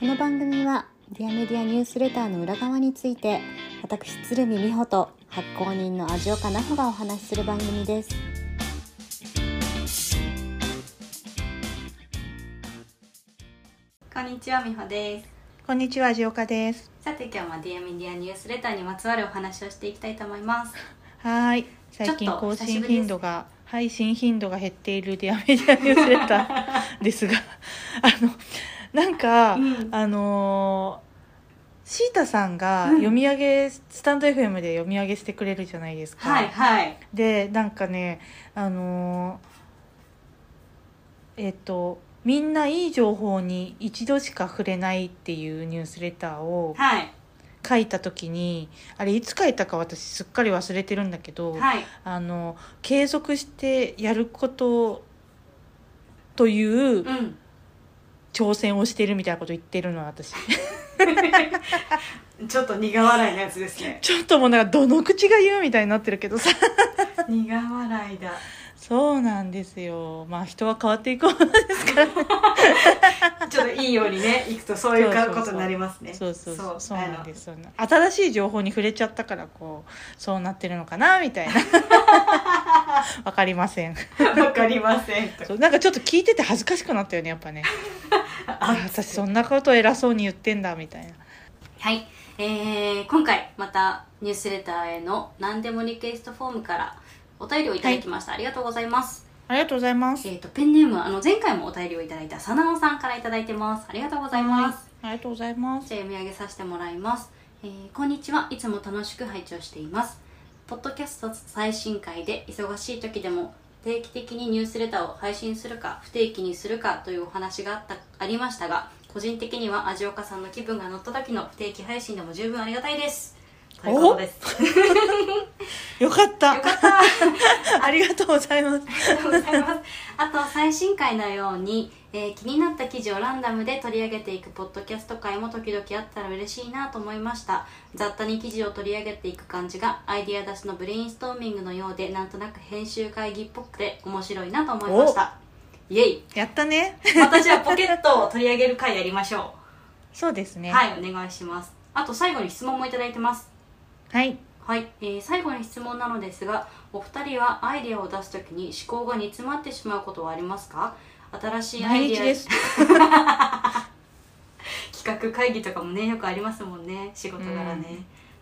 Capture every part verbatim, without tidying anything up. この番組はディアメディアニュースレターの裏側について、私鶴見美穂と発行人の味岡奈穂がお話しする番組です。こんにちは、美穂です。こんにちは、味岡です。さて、今日もディアメディアニュースレターにまつわるお話をしていきたいと思います。はい、最近更新頻度が配信頻度が減っているディアメディアニュースレターですがあのなんか、うん、あのシータさんが読み上げ、うん、スタンド エフエム で読み上げしてくれるじゃないですか。はいはい。で、なんかね、あのえっとみんないい情報に一度しか触れないっていうニュースレターを書いた時に、はい、あれいつ書いたか私すっかり忘れてるんだけど、はい、あの継続してやることという、うん挑戦をしてるみたいなこと言ってるのは私ちょっと苦笑いのやつですね。ちょっともうなんかどの口が言うみたいになってるけどさ苦笑いだそうなんですよ。まあ人は変わっていくものですから、ね、ちょっといいようにねいくとそういうことになりますね。そうそうそうそうなんです。新しい情報に触れちゃったからこうそうなってるのかなみたいなわかりませんわかりませんとそうなんかちょっと聞いてて恥ずかしくなったよねやっぱねあ私そんなこと偉そうに言ってんだみたいな。はい、えー、今回またニュースレターへの何でもリクエストフォームからお便りをいただきました、はい、ありがとうございます。ありがとうございます、えー、とペンネームあの前回もお便りをいただいたさなおさんからいただいてます。ありがとうございます、はい、ありがとうございます。じゃあ読み上げさせてもらいます、えー、こんにちは。いつも楽しく拝聴しています。ポッドキャスト最新回で忙しい時でも定期的にニュースレターを配信するか不定期にするかというお話があったありましたが、個人的には味岡さんの気分が乗った時の不定期配信でも十分ありがたいですということですよかったよかったありがとうございますあと最新回のように、えー、気になった記事をランダムで取り上げていくポッドキャスト回も時々あったら嬉しいなと思いました。雑多に記事を取り上げていく感じがアイディア出しのブレインストーミングのようで、なんとなく編集会議っぽくて面白いなと思いました。イエイ、やったね私はポケットを取り上げる回やりましょうそうですね、はい、お願いします。あと最後に質問もいただいてます。はい、はいえー、最後に質問なのですが、お二人はアイデアを出すときに思考が煮詰まってしまうことはありますか？新しいアイデアです企画会議とかもねよくありますもんね、仕事柄ね、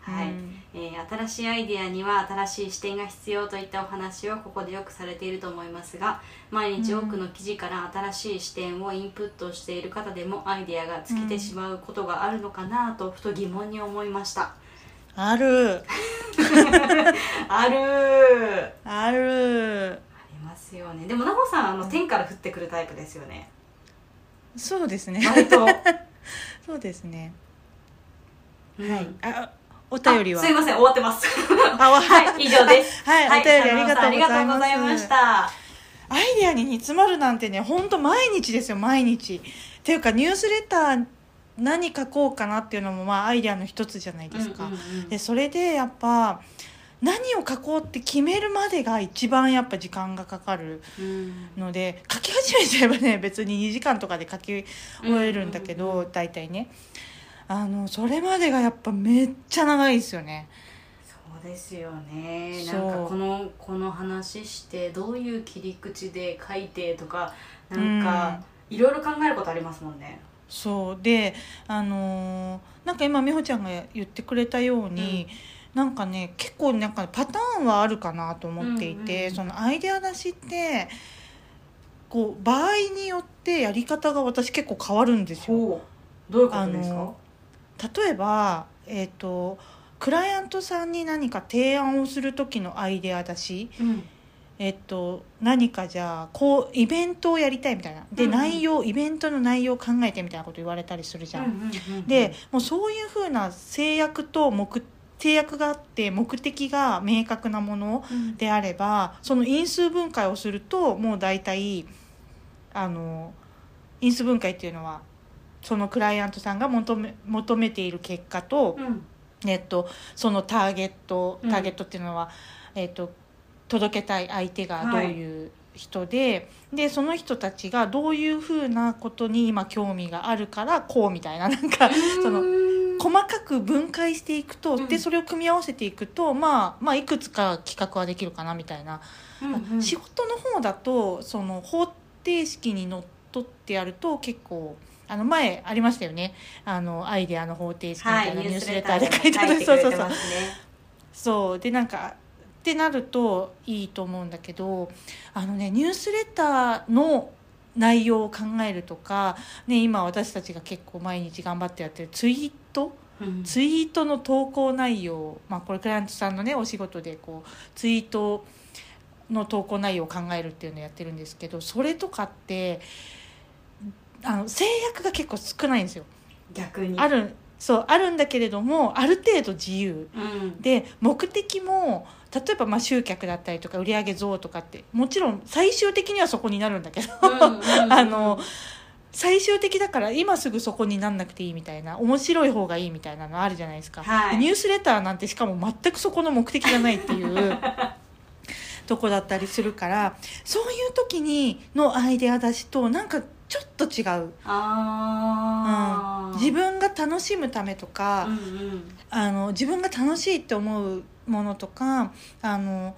うん、はい、うんえー、新しいアイデアには新しい視点が必要といったお話をここでよくされていると思いますが、毎日多くの記事から新しい視点をインプットしている方でもアイデアが尽きてしまうことがあるのかなとふと疑問に思いました。あるあるあるありますよね。でも奈穂さんあの天から降ってくるタイプですよね。そうですね割とそうですね、うん、はい。あ、お便りはすいません終わってますはい以上ですはい、はい、お便りありがとうございました。アイデアに煮詰まるなんてねほんと毎日ですよ毎日っていうか、ニュースレター何書こうかなっていうのもまあアイデアの一つじゃないですか、うんうんうん、でそれでやっぱ何を書こうって決めるまでが一番やっぱ時間がかかるので、うん、書き始めちゃえばね別ににじかんとかで書き終えるんだけど、うんうんうん、大体ねあのそれまでがやっぱめっちゃ長いですよね。そうですよね。なんかこの、この話してどういう切り口で書いてとかなんかいろいろ考えることありますもんね。そうであのー、なんか今美穂ちゃんが言ってくれたように、うん、なんかね結構なんかパターンはあるかなと思っていて、うんうん、そのアイデア出しってこう場合によってやり方が私結構変わるんですよ。どういうことですか？例えば、えーと、クライアントさんに何か提案をする時のアイデア出し、うんえっと、何かじゃあこうイベントをやりたいみたいなで、うんうん、内容イベントの内容を考えてみたいなこと言われたりするじゃん、うんうんうんうん、でもうそういうふうな制約と目制約があって目的が明確なものであれば、うん、その因数分解をするともう大体あの因数分解っていうのはそのクライアントさんが求め、求めている結果と、うんえっと、そのターゲットターゲットっていうのは、うんえっと届けたい相手がどういう人で、でその人たちがどういうふうなことに今興味があるからこうみたいな、なんかその細かく分解していくと、うん、でそれを組み合わせていくと、まあ、まあいくつか企画はできるかなみたいな、うんうん、仕事の方だとその方程式にのっとってやると結構あの前ありましたよね、あのアイデアの方程式みたいなニュースレターで書いてある、そうそうそう、そうでなんかってなるといいと思うんだけど、あのねニュースレターの内容を考えるとか、ね、今私たちが結構毎日頑張ってやってるツイート、うん、ツイートの投稿内容、まあ、これクライアントさんのねお仕事でこうツイートの投稿内容を考えるっていうのをやってるんですけど、それとかってあの制約が結構少ないんですよ。逆にある、そうあるんだけれどもある程度自由、うん、で目的も例えばまあ集客だったりとか売上増とかってもちろん最終的にはそこになるんだけど、あの最終的だから今すぐそこになんなくていいみたいな、面白い方がいいみたいなのあるじゃないですか、はい、ニュースレターなんてしかも全くそこの目的がないっていうとこだったりするから、そういう時にのアイデア出しとなんかちょっと違う、あ、うん、自分が楽しむためとか、うんうん、あの自分が楽しいって思うものとか、あの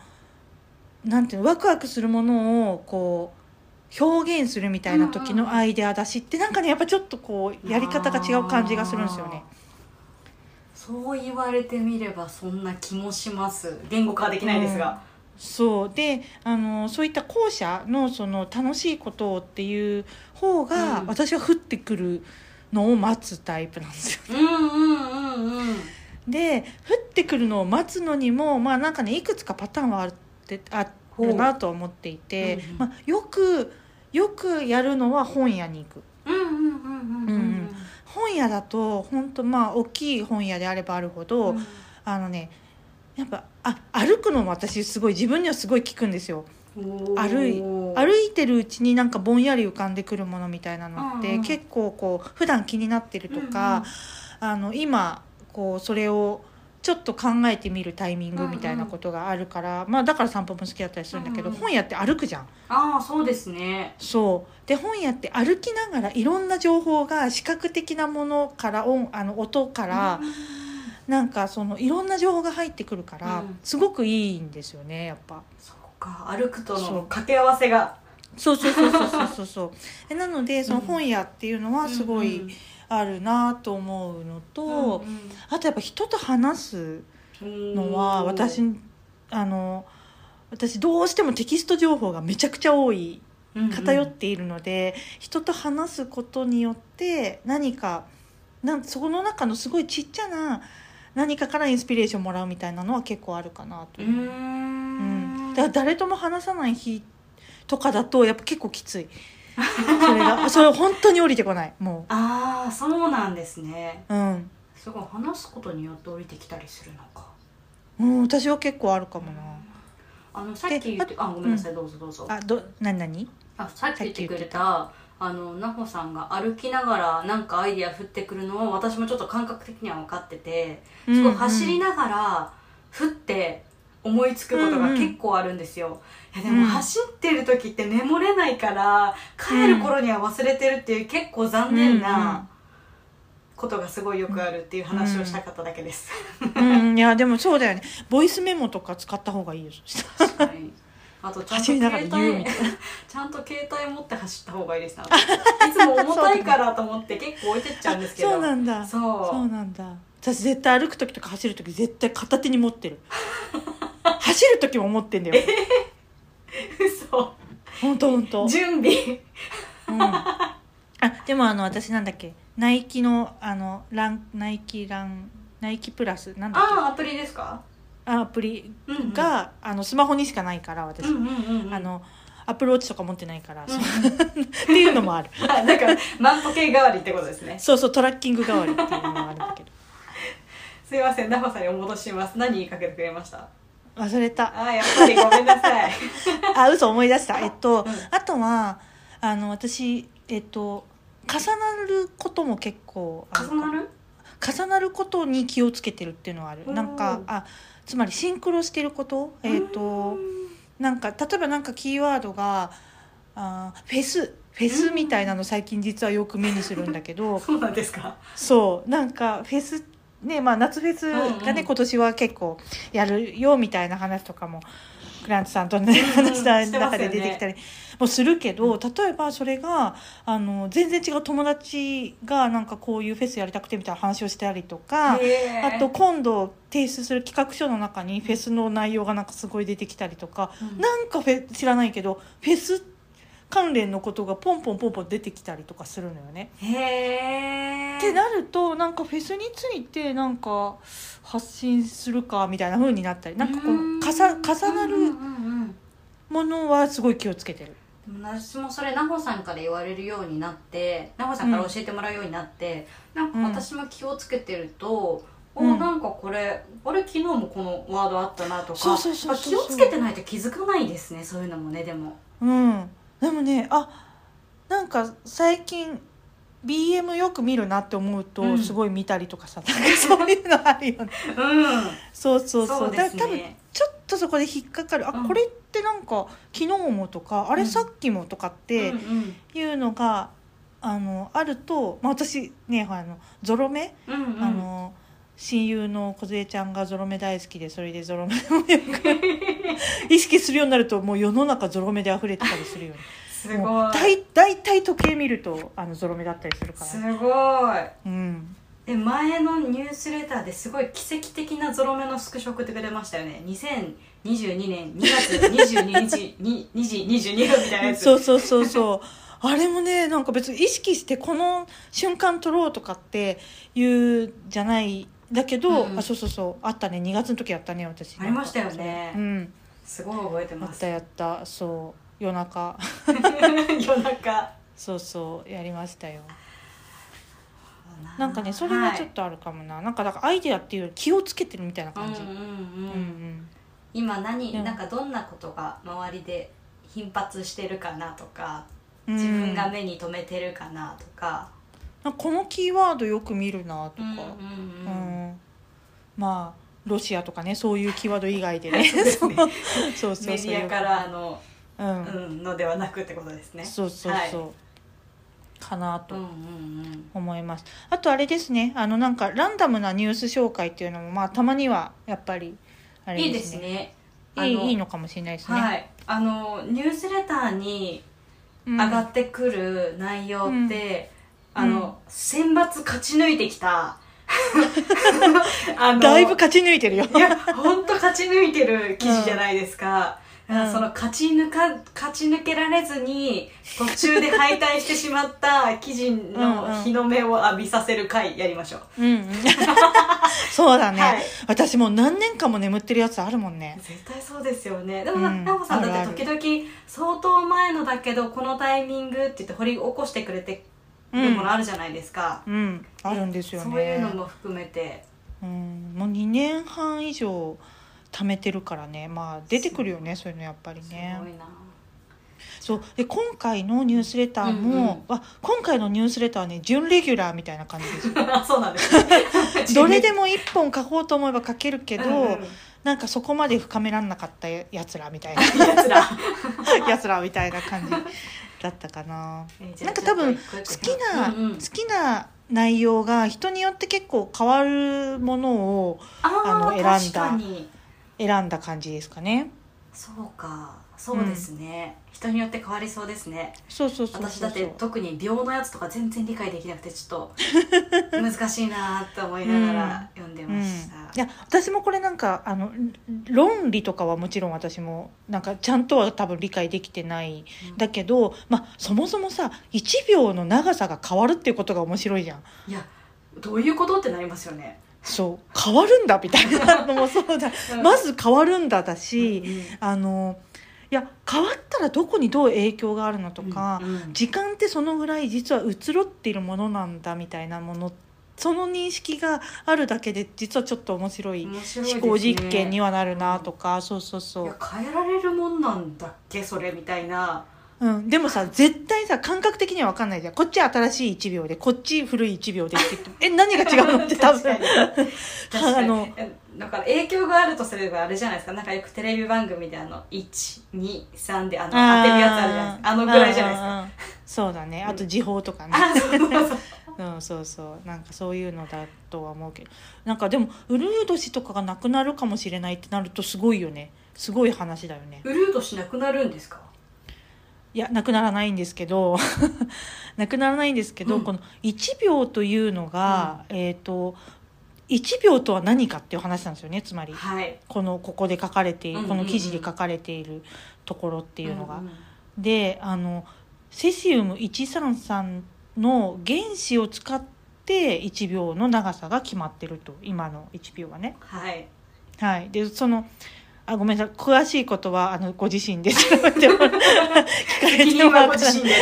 なんていうのワクワクするものをこう表現するみたいな時のアイデア出しって、うんうん、なんかねやっぱちょっとこうやり方が違う感じがするんですよね。そう言われてみればそんな気もします。言語化はできないですが、うんそうで、あのそういった後者のその楽しいことをっていう方が、うん、私は降ってくるのを待つタイプなんですよね。うんうんうんうん、で降ってくるのを待つのにもまあなんかねいくつかパターンはあるってあるなと思っていて、うんうんまあ、よくよくやるのは本屋に行く。本屋だと本当まあ大きい本屋であればあるほど、うん、あのね。やっぱあ歩くのも私すごい自分にはすごい効くんですよ。歩い、歩いてるうちになんかぼんやり浮かんでくるものみたいなのって、うんうん、結構こう普段気になってるとか、うんうん、あの今こうそれをちょっと考えてみるタイミングみたいなことがあるから、うんうん、まあだから散歩も好きだったりするんだけど、うんうん、本屋って歩くじゃん。あーそうですね。そうで本屋って歩きながらいろんな情報が視覚的なものから音、あの音から、うんなんかそのいろんな情報が入ってくるから、うん、すごくいいんですよねやっぱ。そうか歩くとの掛け合わせがそうそうそうそうそうそうそうなのでその本屋っていうのはすごいあるなと思うのと、うんうん、あとやっぱ人と話すのは私、うん、あの私どうしてもテキスト情報がめちゃくちゃ多い偏っているので、うんうん、人と話すことによって何かなんそこの中のすごいちっちゃな何かからインスピレーションもらうみたいなのは結構あるかなという。うん、だから誰とも話さない日とかだとやっぱ結構きつい。それがそれ本当に降りてこないもう。ああそうなんですね。うん。すごい話すことによって降りてきたりするのか。うん私は結構あるかもな。あのさっき言ってあごめんなさい、うん、どうぞどうぞ。あど何何？あさっき言ってくれた。あのなほさんが歩きながらなんかアイディア降ってくるのを私もちょっと感覚的には分かってて、うんうん、すごい走りながら降って思いつくことが結構あるんですよ、うんうん、いやでも走ってる時って眠れないから帰る頃には忘れてるっていう結構残念なことがすごいよくあるっていう話をしたかっただけですうん、いやでもそうだよねボイスメモとか使った方がいいよ確かにあとちゃんと携帯ちゃんと携帯持って走った方がいいですな。いつも重たいからと思って結構置いてっちゃうんですけど。そうなんだ。そう。そうなんだ。私絶対歩く時とか走る時絶対片手に持ってる。走る時も持ってんだよ。えー、嘘。本当本当。準備。うん。あでもあの私なんだっけナイキのあのランナイキランナイキプラスなんだっけ。ああアプリですか。アプリが、うんうん、あのスマホにしかないから私、うんうんうん、あのアップルウォッチとか持ってないから、うんうん、っていうのもあるあなんか万歩計代わりってことですねそうそうトラッキング代わりっていうのもあるんだけどすいませんナホさんにお戻しします。何言いかけてくれました？忘れた。あやっぱりごめんなさいあ嘘思い出したえっと、うん、あとはあの私えっと重なることも結構ある。重なる重なることに気をつけてるっていうのはある。なんかあつまりシンクロしてること、えーとなんか例えばなんかキーワードがあフェスフェスみたいなの最近実はよく目にするんだけどそうなんですか。そうなんかフェスね、まあ、夏フェスがね、うんうん、今年は結構やるよみたいな話とかもクランツさんとの話の中で出てきたりもするけど、うんうんね、例えばそれがあの全然違う友達がなんかこういうフェスやりたくてみたいな話をしたりとか、あと今度提出する企画書の中にフェスの内容がなんかすごい出てきたりとか、うん、なんかフェ知らないけどフェス関連のことがポンポンポンポン出てきたりとかするのよね。へーってなるとなんかフェスについてなんか発信するかみたいな風になったり、なんかこう重なるものはすごい気をつけてる。うんうんうん、私もそれ奈穂さんから言われるようになって奈穂さんから教えてもらうようになって、うん、なんか私も気をつけてると、うん、おなんかこれあれ昨日もこのワードあったなとか気をつけてないと気づかないですね。そういうのもねでもうんでもね、あ、なんか最近 ビーエム よく見るなって思うとすごい見たりとかさ、うん、なんかそういうのあるよね、うん、そうそうそう、そうですね、だから多分ちょっとそこで引っかかる、あ、うん、これってなんか昨日もとかあれさっきもとかっていうのが、うんうんうん、あのあると、まあ、私ねあのゾロ目、うんうん、あの親友の小杖ちゃんがゾロ目大好きで、それでゾロ目をよく意識するようになるともう世の中ゾロ目で溢れてたりするよね。すごい。だい、だいたい時計見るとあのゾロ目だったりするから。すごい。うん。で前のニュースレターですごい奇跡的なゾロ目のスクショ送ってくれましたよね。にせんにじゅうにねんにがつにじゅうににちににじにじゅうにふんみたいなやつ。そうそうそうそう。あれもねなんか別に意識してこの瞬間撮ろうとかっていうじゃない。だけど、うん、あそうそうそうあったねにがつの時やったね私ありましたよね、うん、すごい覚えてます。やったやったそう夜中夜中そうそうやりましたよ。なんかねそれはちょっとあるかもな、はい、なんかだからアイデアっていうより気をつけてるみたいな感じ。今何なんかどんなことが周りで頻発してるかなとか、うん、自分が目に留めてるかなとか。このキーワードよく見るなとか、うんうんうんうん、まあロシアとかねそういうキーワード以外でねメディアからの、うんうん、のではなくってことですね。そうそうそう、はい、かなと思います。あとあれですねあのなんかランダムなニュース紹介っていうのも、まあ、たまにはやっぱりあれですね、いいですねあのいいのかもしれないですね、はい、あのニュースレターに上がってくる内容って、うんうんあのうん、選抜勝ち抜いてきたあのだいぶ勝ち抜いてるよいや本当勝ち抜いてる記事じゃないですか、うん、だからその勝ち抜か、勝ち抜けられずに途中で敗退してしまった記事の日の目を浴びさせる回やりましょう、うんうん、そうだね、はい、私もう何年間も眠ってるやつあるもんね。絶対そうですよね。でも奈穂、うん、さんだって時々相当前のだけどこのタイミングって言って掘り起こしてくれていうものあるじゃないですか、うんうん、あるんですよね。そういうのも含めて、うん、もうにねんはん以上貯めてるからね、まあ、出てくるよねそういうのやっぱりね。すごいな。そうで今回のニュースレターも、うんうん、あ今回のニュースレターはね準レギュラーみたいな感じですそうなんですどれでもいっぽん書こうと思えば書けるけど、うんうん、なんかそこまで深めらんなかったやつらみたいなやつらやつらみたいな感じだったかな。なんか多分好きな、うんうん、好きな内容が人によって結構変わるものをあの選んだ選んだ感じですかね。そうかそうですね、うん、人によって変わりそうですね。そうそうそうそう私だって特に秒のやつとか全然理解できなくてちょっと難しいなと思いながら読んでました、うんうん、いや私もこれなんかあの論理とかはもちろん私もなんかちゃんとは多分理解できてない、うん、だけど、まあ、そもそもさいちびょうの長さが変わるっていうことが面白いじゃん。いやどういうことってなりますよね。そう変わるんだみたいなのもそうだ、うん、まず変わるんだだし、うんうん、あのいや変わったらどこにどう影響があるのとか、うんうん、時間ってそのぐらい実は移ろっているものなんだみたいなものその認識があるだけで実はちょっと面白い思考実験にはなるなとか、ねうん、そうそうそういや変えられるもんなんだっけそれみたいなうん、でもさ絶対さ感覚的には分かんないじゃん。こっち新しいいちびょうでこっち古いいちびょうでって言ってえ何が違うのって多分あのだから影響があるとすればあれじゃないですか。なんかよくテレビ番組であのいち、に、さんであの当てるやつあるじゃないですか。 あ, あのぐらいじゃないですか。そうだね。あと時報とかねうん、そうそうなんかそういうのだとは思うけど、なんかでもうるう年とかがなくなるかもしれないってなるとすごいよね。すごい話だよね。うるう年なくなるんですか？いやなくならないんですけどなくならないんですけど、うん、このいちびょうというのが、うん、えっといちびょうとは何かっていう話なんですよね。つまり、はい、このここで書かれているこの記事で書かれているところっていうのが、うんうん、であのセシウムいちさんさんの原子を使っていちびょうの長さが決まってると、今のいちびょうはね。はい、はい、でそのあごめんなさい詳しいことはあのご自身で調べてもらって責任はご自身で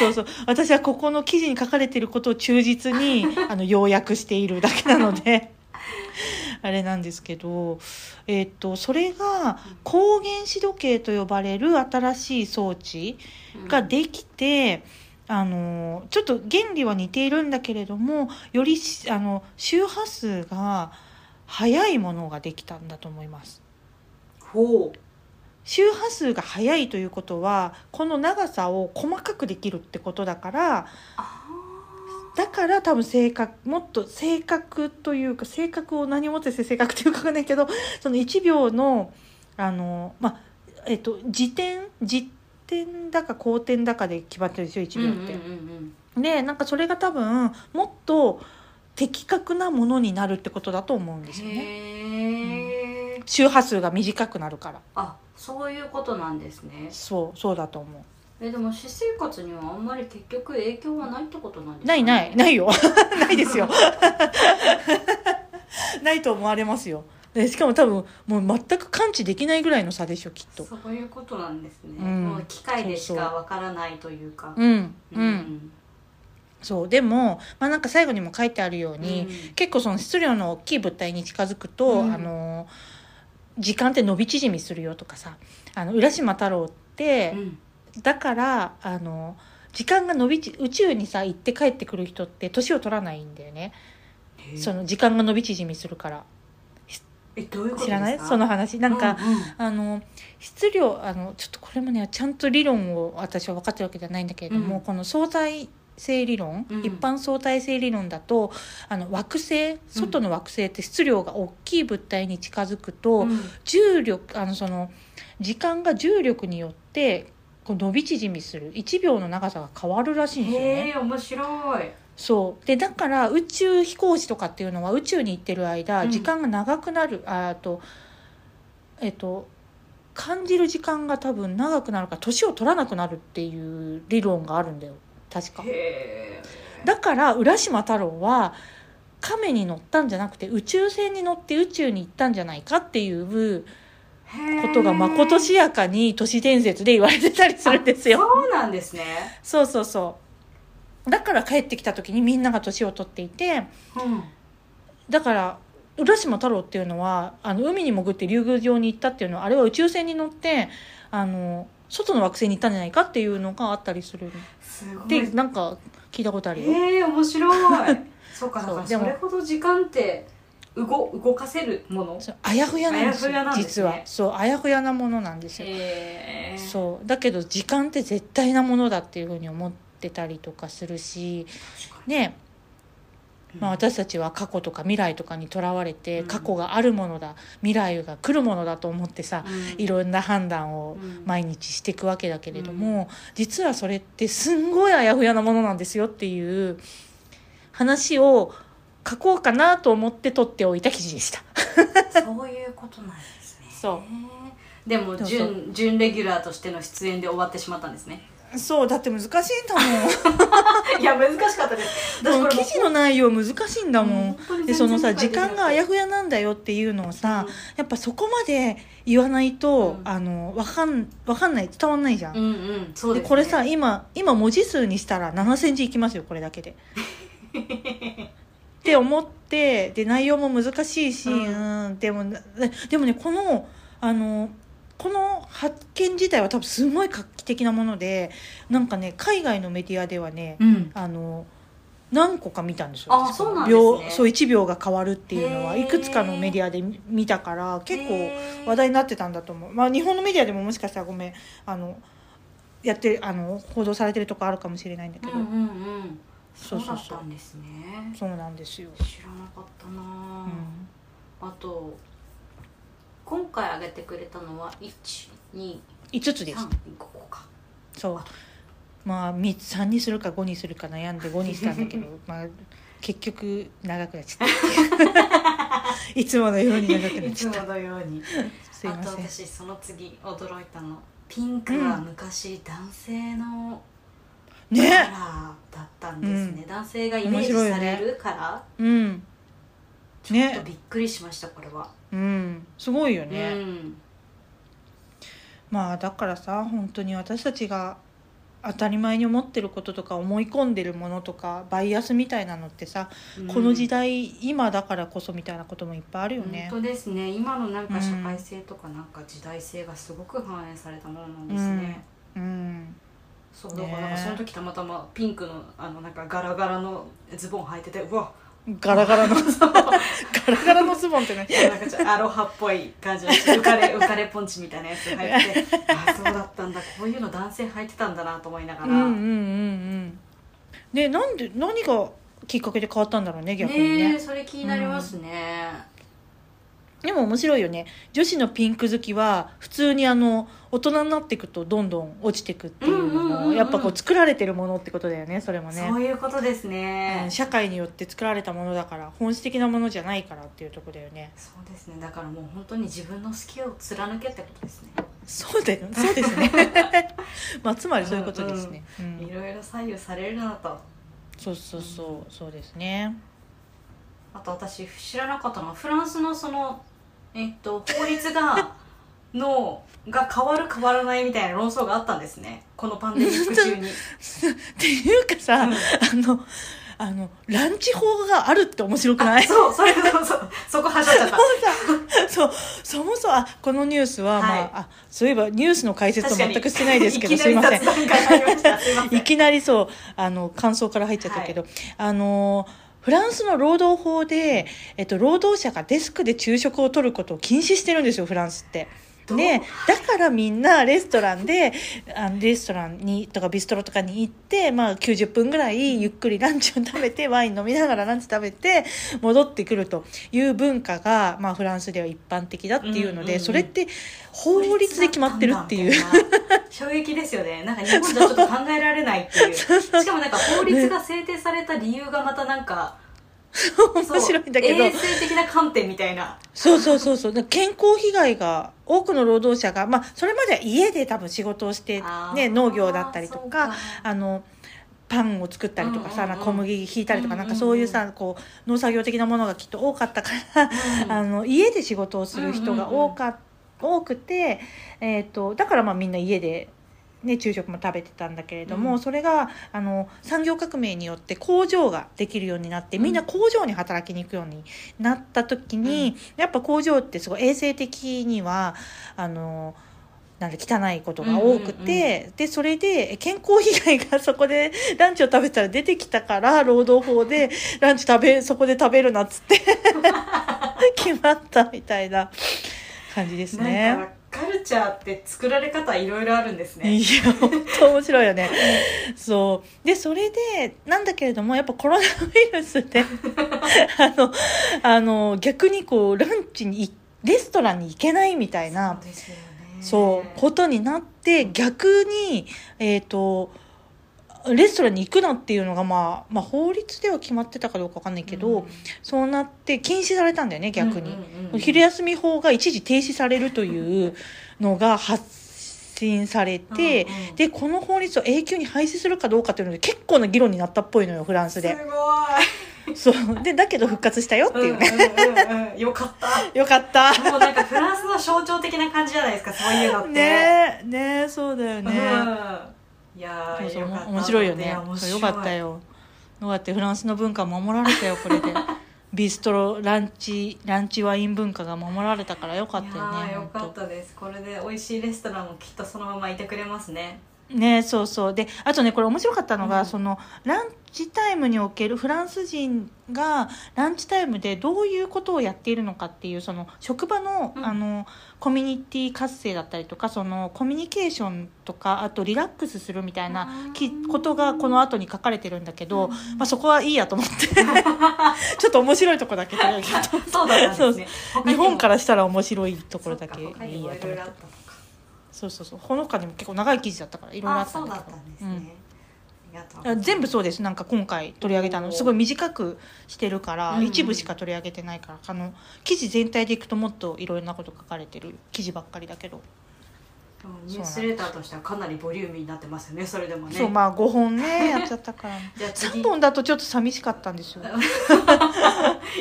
そうそう私はここの記事に書かれていることを忠実にあの要約しているだけなのであれなんですけど、えー、っとそれが高原子時計と呼ばれる新しい装置ができて、うんあのちょっと原理は似ているんだけれどもよりあの周波数が速いものができたんだと思います。ほう。周波数が速いということはこの長さを細かくできるってことだからだから多分正確もっと正確というか正確を何をもって正確というか分かんないけどそのいちびょうの、あの、まあえっと、時点時点点だか高点だかで決まってるんですよいちびょうって、うんうんうん、でなんかそれが多分もっと的確なものになるってことだと思うんですよね。へー、うん、周波数が短くなるから。あ、そういうことなんですね。そう、そうだと思う。えでも私生活にはあんまり結局影響はないってことなんですかね。ないないないよないですよないと思われますよ。でしかも多分もう全く感知できないぐらいの差でしょきっと。そういうことなんですね、うん、もう機械でしかわからないというか。うんうん、うん、そうでも、まあ、なんか最後にも書いてあるように、うん、結構その質量の大きい物体に近づくと、うん、あの時間って伸び縮みするよとかさ、あの浦島太郎って、うん、だからあの時間が伸びち宇宙にさ行って帰ってくる人って年を取らないんだよね。その時間が伸び縮みするから。えどういうことですか？知らないその話。なんか、うんうん、あの質量あのちょっとこれもねちゃんと理論を私は分かってるわけじゃないんだけれども、うん、この相対性理論、うん、一般相対性理論だとあの惑星外の惑星って質量が大きい物体に近づくと、うん、重力あのその時間が重力によってこう伸び縮みするいちびょうの長さが変わるらしいんですよね。へー面白い。そうでだから宇宙飛行士とかっていうのは宇宙に行ってる間時間が長くなる、うん、あとえっと感じる時間が多分長くなるから年を取らなくなるっていう理論があるんだよ確か。へー。だから浦島太郎は亀に乗ったんじゃなくて宇宙船に乗って宇宙に行ったんじゃないかっていうことがまことしやかに都市伝説で言われてたりするんですよ。そうなんですね。そうそうそうだから帰ってきた時にみんなが年を取っていて、うん、だから浦島太郎っていうのはあの海に潜って竜宮城に行ったっていうのはあれは宇宙船に乗ってあの外の惑星に行ったんじゃないかっていうのがあったりするってなんか聞いたことあるよ。えー、面白いそうかだからそれほど時間って動、動かせるものあやふやなんですよ実は。そうあやふやなものなんですよ。へー。そうだけど時間って絶対なものだっていうふうに思ってたりとかするし、ねまあ、私たちは過去とか未来とかにとらわれて、うん、過去があるものだ未来が来るものだと思ってさ、うん、いろんな判断を毎日していくわけだけれども、うん、実はそれってすんごいあやふやなものなんですよっていう話を書こうかなと思って取っておいた記事でしたそういうことなんですね。そうでも 準, 準レギュラーとしての出演で終わってしまったんですね。そうだって難しいんだもんいや難しかったです。私これ記事の内容難しいんだもん。でそのさ時間があやふやなんだよっていうのをさ、うん、やっぱそこまで言わないと、うん、あの分かん分かんない伝わんないじゃん、うんうんそうですね、でこれさ今今文字数にしたらななせんじいきますよこれだけでって思ってで内容も難しいし、うんうん、でもでもねこのあのこの発見自体は多分すごい画期的なもので、なんかね海外のメディアではね、うん、あの何個か見たんですよ。あ、そうなんですね。秒、そういちびょうが変わるっていうのはいくつかのメディアで見たから結構話題になってたんだと思う。まあ日本のメディアでももしかしたらごめんあのやってあの報道されてるとこあるかもしれないんだけど、うんうんうん、そうだったんですね。そうなんですよ。知らなかったな、うん、あと今回挙げてくれたのは いち、に、いつつです。ごこか。そうまあさんにするかごにするか悩んでごにしたんだけどまあ結局長くなっちゃったいつものように長くなっちゃったいつものようにすいません。あと私その次驚いたのピンクは昔男性のカラーだったんですね、ねうん、男性がイメージされるカラー、ねうんね、ちょっとびっくりしましたこれは、うん、すごいよね、うん、まあだからさ本当に私たちが当たり前に思ってることとか思い込んでるものとかバイアスみたいなのってさ、うん、この時代今だからこそみたいなこともいっぱいあるよね。本当ですね。今のなんか社会性とかなんか時代性がすごく反映されたものなんですね、うんうん、そうだからなんかその時たまたまピンク の, あのなんかガラガラのズボン履いててうわガラガラのガラガラのズボンってねアロハっぽい感じの浮かれ浮かれポンチみたいなやつ履いててあそうだったんだこういうの男性履いてたんだなと思いながら、うんうんうんうん、でなんで何がきっかけで変わったんだろうね逆に ね, ねそれ気になりますね、うん、でも面白いよね。女子のピンク好きは普通にあの大人になっていくとどんどん落ちていくっていうのも、うんうんうんうん、やっぱこう作られてるものってことだよね。それもねそういうことですね、うん、社会によって作られたものだから本質的なものじゃないからっていうところだよね。そうですね。だからもう本当に自分の好きを貫けってことですね。そうだよそうですねまあつまりそういうことですね、うんうん、いろいろ左右されるなと。そうそうそう、うん、そうですね。あと私知らなかったのはフランスのそのえっと法律がのが変わる変わらないみたいな論争があったんですねこのパンデミック中にっていうかさ、うん、あのあのランチ法があるって面白くない？そうそれそうそうそこはしゃっちゃったそうそもそもあこのニュースは、はいまあ、あそういえばニュースの解説を全くしてないですけどすいませんいきなりそうあの感想から入っちゃったけど、はい、あのーフランスの労働法で、えっと、労働者がデスクで昼食を取ることを禁止してるんですよフランスって。ね、だからみんなレストランであのレストランにとかビストロとかに行って、まあ、きゅうじゅっぷんぐらいゆっくりランチを食べてワイン飲みながらランチ食べて戻ってくるという文化が、まあ、フランスでは一般的だっていうので、うんうん、それって法律で決まってるっていう衝撃ですよね。なんか日本じゃちょっと考えられないっていうしかもなんか法律が制定された理由がまたなんか面白いんだけど衛生的な観点みたいなそうそうそうそう健康被害が多くの労働者が、まあ、それまでは家で多分仕事をして、ね、農業だったりとかあのパンを作ったりとかさ、うんうんうん、小麦ひいたりとか、うんうんうん、なんかそういうさこう農作業的なものがきっと多かったから、うんうん、あの家で仕事をする人が多か、うんうんうん、多くて、えーと、だからまあみんな家でね、昼食も食べてたんだけれども、うん、それがあの産業革命によって工場ができるようになってみんな工場に働きに行くようになった時に、うん、やっぱ工場ってすごい衛生的にはあのなんで汚いことが多くて、うんうんうん、でそれで健康被害がそこでランチを食べたら出てきたから労働法でランチ食べそこで食べるなっつって決まったみたいな感じですね。カルチャーって作られ方いろいろあるんですね。いや本当面白いよねそうでそれでなんだけれどもやっぱコロナウイルスであのあの逆にこうランチにレストランに行けないみたいなそうですよね。そうことになって逆に、えーとレストランに行くなっていうのが、まあ、まあ法律では決まってたかどうか分かんないけど、うん、そうなって禁止されたんだよね逆に、うんうんうん、昼休み法が一時停止されるというのが発信されてうん、うん、でこの法律を永久に廃止するかどうかというので結構な議論になったっぽいのよフランスで。すごいそうでだけど復活したよっていうねうんうん、うん、よかったよかったもうなんかフランスの象徴的な感じじゃないですかそういうのってねえねえそうだよね、うんいやそうそうよかった面白いよね。面白いよかったよよかった。フランスの文化守られたよこれでビストロランチランチワイン文化が守られたからよかったよね。いやよかったです。これで美味しいレストランもきっとそのままいてくれますね。ね、そうそう。であとねこれ面白かったのが、うん、そのランチタイムにおけるフランス人がランチタイムでどういうことをやっているのかっていうその職場 の,、うん、あのコミュニティ活性だったりとかそのコミュニケーションとかあとリラックスするみたいなきことがこの後に書かれてるんだけど、うんまあ、そこはいいやと思ってちょっと面白いとこだけそうだったんですね。日本からしたら面白いところだけいいやと思って。そうそうそう。この他にも結構長い記事だったからいろいろあったんだけど、うん、全部そうです。なんか今回取り上げたのすごい短くしてるから、うんうん、一部しか取り上げてないからあの記事全体でいくともっといろいろなこと書かれてる記事ばっかりだけど、うん、ニュースレターとしてはかなりボリューミーになってますよね。それでもねそうまあごほんねやっちゃったからじゃあさんぼんだとちょっと寂しかったんですよ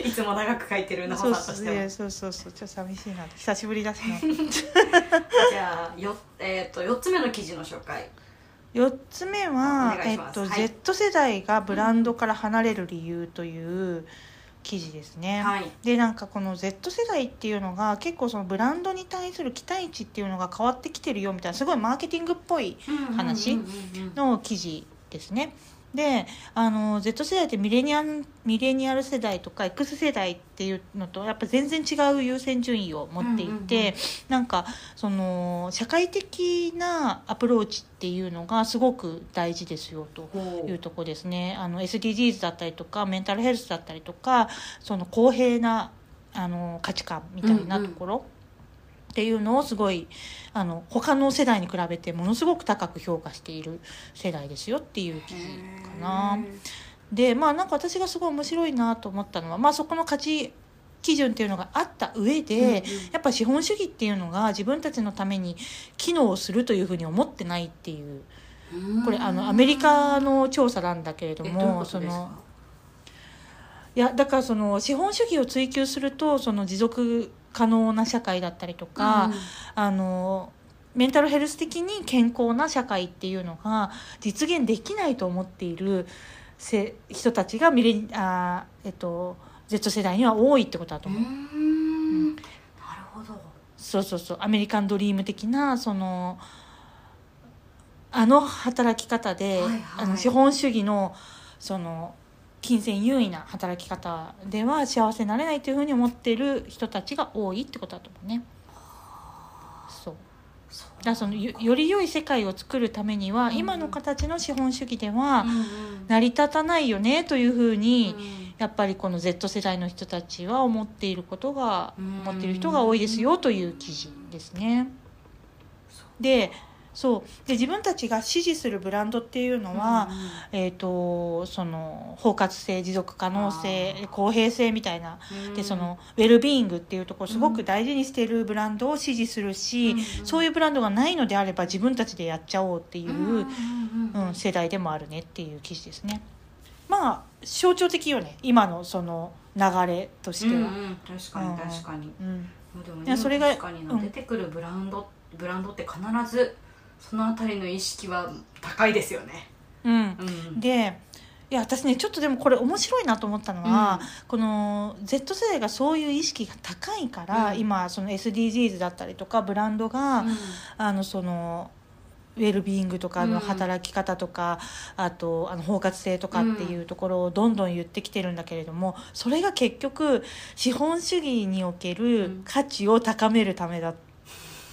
いつも長く書いてるなほさんとしてもそうそうそうちょっと寂しいな久しぶりだしなじゃあよ、えー、とよっつめの記事の紹介。よっつめは、えーとはい、Z 世代がブランドから離れる理由という記事ですね、はい、でなんかこの Z 世代っていうのが結構そのブランドに対する期待値っていうのが変わってきてるよみたいなすごいマーケティングっぽい話の記事ですね。であの Z 世代ってミレニアル、ミレニアル世代とか X 世代っていうのとやっぱ全然違う優先順位を持っていて、うんうんうん、なんかその社会的なアプローチっていうのがすごく大事ですよというとこですね。あの エスディージーズ だったりとかメンタルヘルスだったりとかその公平なあの価値観みたいなところ、うんうんっていうのをすごいあの他の世代に比べてものすごく高く評価している世代ですよっていう記事かな。でまあなんか私がすごい面白いなと思ったのは、まあ、そこの価値基準っていうのがあった上で、うんうん、やっぱ資本主義っていうのが自分たちのために機能するというふうに思ってないっていう、これあのアメリカの調査なんだけれども、どういうことですか？そのいやだからその資本主義を追求するとその持続可能な社会だったりとか、うん、あのメンタルヘルス的に健康な社会っていうのが実現できないと思っているせ人たちがミレあ、えっと、Z 世代には多いってことだと思う。うーん、うん、なるほど。そうそうそう。アメリカンドリーム的なそのあの働き方で、はいはい、あの資本主義のその金銭優位な働き方では幸せになれないというふうに思っている人たちが多いってことだと思うね。そう。だからその よ, より良い世界を作るためには、うん、今の形の資本主義では成り立たないよねというふうに、うん、やっぱりこの Z 世代の人たちは思っていることが、うん、思っている人が多いですよという記事ですね。でそうで自分たちが支持するブランドっていうのは、うんうん、えーと、その包括性持続可能性公平性みたいな、うん、でそのウェルビーイングっていうところをすごく大事にしているブランドを支持するし、うんうん、そういうブランドがないのであれば自分たちでやっちゃおうっていう、うんうんうん、世代でもあるねっていう記事ですね。まあ象徴的よね今のその流れとしては、うんうん、確かに確かに、うんうん、でもねそれが確かに出てくるブランド、うん、ブランドって必ずそのあたりの意識は高いですよね、うんうん、でいや私ねちょっとでもこれ面白いなと思ったのは、うん、この Z 世代がそういう意識が高いから、うん、今その エスディージーズ だったりとかブランドが、うん、あのそのウェルビーイングとかの働き方とか、うん、あとあの包括性とかっていうところをどんどん言ってきてるんだけれども、それが結局資本主義における価値を高めるためだった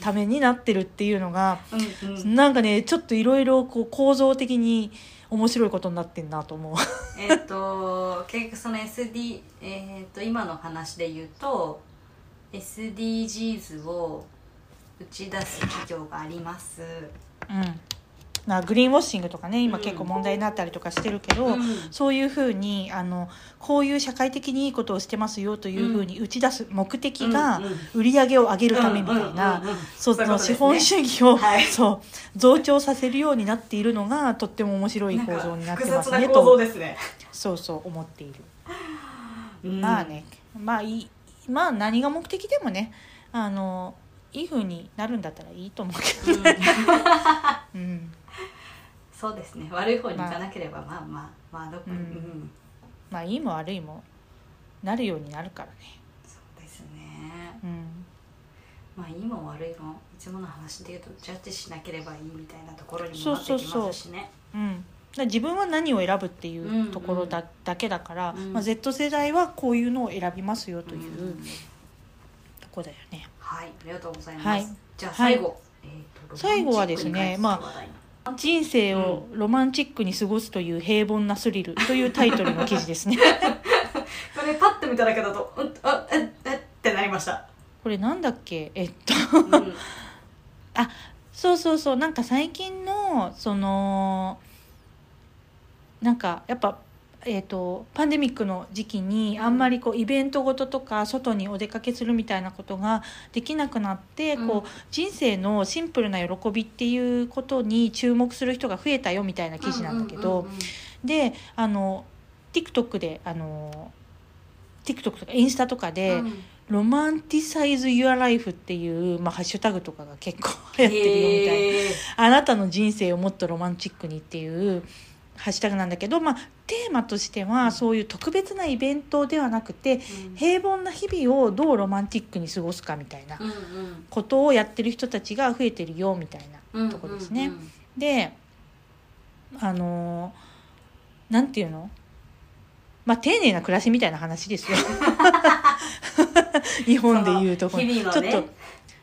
ためになってるっていうのが、うんうん、なんかねちょっといろいろ構造的に面白いことになってんなと思うえっと結局その エスディー、えー、と今の話で言うと エスディージーズ を打ち出す企業があります、うん、なグリーンウォッシングとかね今結構問題になったりとかしてるけど、うん、そういうふうにあのこういう社会的にいいことをしてますよというふうに打ち出す目的が売り上げを上げるためみたいなその資本主義を、はい、そう増長させるようになっているのがとっても面白い構造になってますねと、複雑な構造ですねそうそう思っている、うん、まあね、まあ、いまあ何が目的でもねあのいいふうになるんだったらいいと思うけどね、うんうんそうですね、悪い方に行かなければまあまあまあ、まあ、どこに、まあうん、まあいいも悪いもなるようになるからね。そうですね、うん、まあいいも悪いもいつもの話でいうとジャッジしなければいいみたいなところにもなってきますしね。そうそうそう、うん、だ自分は何を選ぶっていうところ だ,、うんうん、だけだから、うんまあ、Z 世代はこういうのを選びますよという、うんうん、とこだよね。はい、ありがとうございます、はい、じゃあ最後、はいえー、と最後はですね、まあ、人生をロマンチックに過ごすという平凡なスリルというタイトルの記事ですね。これパッと見ただけだとうんあええってなりました。これなんだっけえっと、うん、あそうそうそう、なんか最近のそのなんかやっぱ、えーと、パンデミックの時期にあんまりこうイベントごととか外にお出かけするみたいなことができなくなって、うん、こう人生のシンプルな喜びっていうことに注目する人が増えたよみたいな記事なんだけど、うんうんうんうん、であの TikTok であの TikTok とかインスタとかで、うん、ロマンティサイズユアライフっていう、まあ、ハッシュタグとかが結構流行ってるよみたいな、あなたの人生をもっとロマンチックにっていうハッシュタグなんだけど、まあ、テーマとしてはそういう特別なイベントではなくて、うん、平凡な日々をどうロマンティックに過ごすかみたいなことをやってる人たちが増えてるよみたいなとこですね、うんうんうん、であのなんていうの、まあ、丁寧な暮らしみたいな話ですよ。日本でいうとこにちょっと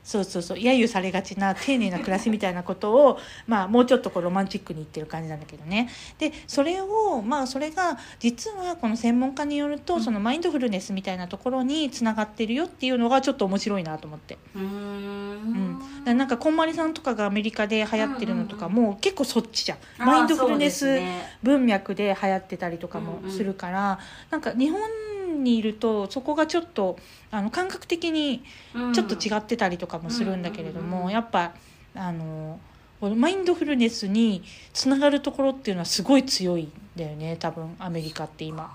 そうそうそう揶揄されがちな丁寧な暮らしみたいなことをまあもうちょっとこうロマンチックに言ってる感じなんだけどね。でそれをまあそれが実はこの専門家によるとそのマインドフルネスみたいなところにつながってるよっていうのがちょっと面白いなと思って、うーん、うん、だなんかこんまりさんとかがアメリカで流行ってるのとかも結構そっちじゃん、うんうん、マインドフルネス文脈で流行ってたりとかもするから、うんうん、なんか日本にいるとそこがちょっとあの感覚的にちょっと違ってたりとかもするんだけれども、うんうんうんうん、やっぱあのマインドフルネスにつながるところっていうのはすごい強いんだよね多分アメリカって今。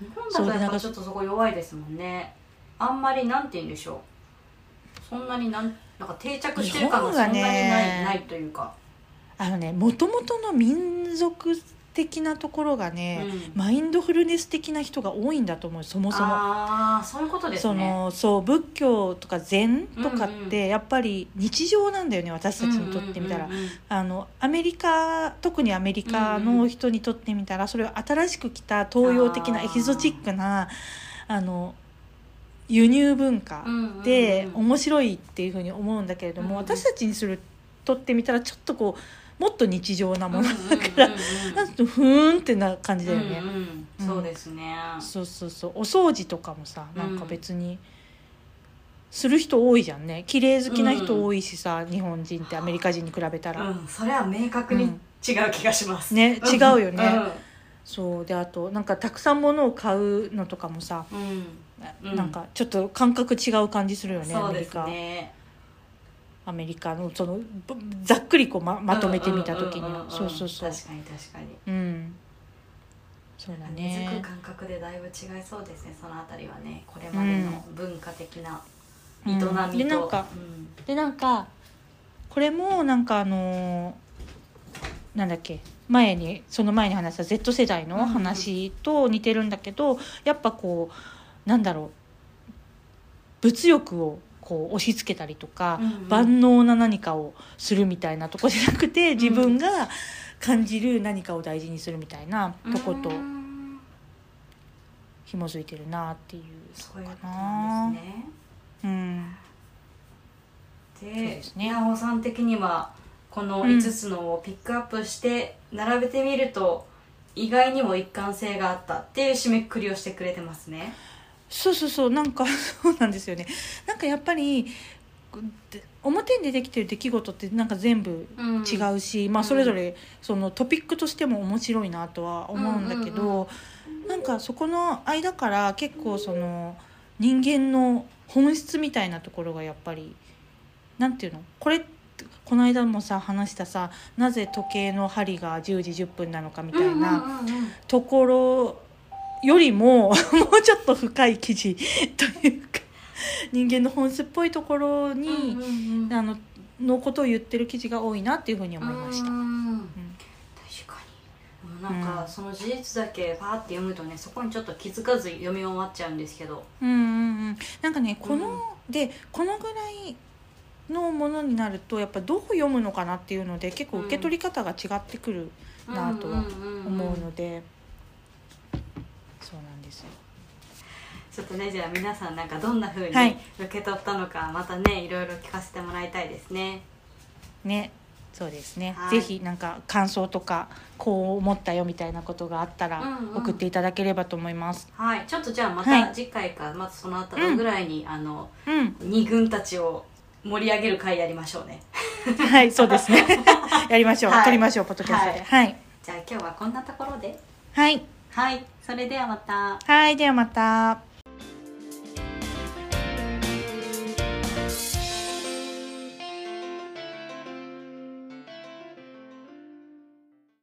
日本だとやっぱちょっとそこ弱いですもんね。あんまりなんて言うんでしょう、そんなになん、なんか定着してる感がそんなにない、ないというか、あのね元々の民族的なところがね、うん、マインドフルネス的な人が多いんだと思う。そもそもあそういうことですね。そのそう仏教とか禅とかってやっぱり日常なんだよね、私たちにとってみたら、うんうんうんうん、あのアメリカ特にアメリカの人にとってみたら、うんうん、それは新しく来た東洋的なエキゾチックなあの輸入文化で面白いっていうふうに思うんだけれども、うんうん、私たちにするとってみたらちょっとこうもっと日常なものだからなんとふーんってな感じだよね、うんうんうん、そうですね、そうそうそう、お掃除とかもさなんか別にする人多いじゃんね、綺麗好きな人多いしさ、うん、日本人ってアメリカ人に比べたら、うん、それは明確に違う気がします、うん、ね違うよね、うんうん、そうであとなんかたくさん物を買うのとかもさ、うんうん、なんかちょっと感覚違う感じするよね、そうですね、アメリカアメリカのそのざっくりこう ま, まとめてみた時にはそうそうそう確かに確かに、うん、そうだね、根付く感覚でだいぶ違いそうですね、そのあたりはね、これまでの文化的な営みと、うんうん、でなんか、うん、でなんかこれもなんかあのー、なんだっけ前にその前に話した Z 世代の話と似てるんだけど、やっぱこうなんだろう物欲をこう押し付けたりとか、うんうん、万能な何かをするみたいなとこじゃなくて自分が感じる何かを大事にするみたいなとこと紐づいてるなっていう、そういうことなんですね、うん、で、なおさん的にはこのいつつのをピックアップして並べてみると、うん、意外にも一貫性があったっていう締めくくりをしてくれてますね。そうそうそう、なんかそうなんですよね。なんかやっぱり表に出てきてる出来事ってなんか全部違うし、うん、まあそれぞれそのトピックとしても面白いなとは思うんだけど、うんうんうん、なんかそこの間から結構その人間の本質みたいなところがやっぱりなんていうの、これこの間もさ話したさ、なぜ時計の針がじゅうじじゅっぷんなのかみたいなところ、うんうんうんうんよりももうちょっと深い記事というか人間の本質っぽいところに、うんうんうん、あの、のことを言ってる記事が多いなっていうふうに思いました。うん、確かになんかその事実だけパーって読むとね、そこにちょっと気づかず読み終わっちゃうんですけど、うんうんうん、なんかねこの、うん、でこのぐらいのものになるとやっぱどう読むのかなっていうので結構受け取り方が違ってくるなとは思うので、そうなんですよ。ちょっとね、じゃあ皆さんなんかどんな風に受け取ったのか、はい、またねいろいろ聞かせてもらいたいですね。ね、そうですね、はい、ぜひなんか感想とかこう思ったよみたいなことがあったら送っていただければと思います、うんうん、はい、ちょっとじゃあまた次回か、はい、またそのあたりぐらいに、うん、あの、うん、二軍たちを盛り上げる回やりましょうねはい、そうですねやりましょう、はい、撮りましょうポッドキャストで、はいはい、じゃあ今日はこんなところで、はい、はい、それではまた、はい、ではまた。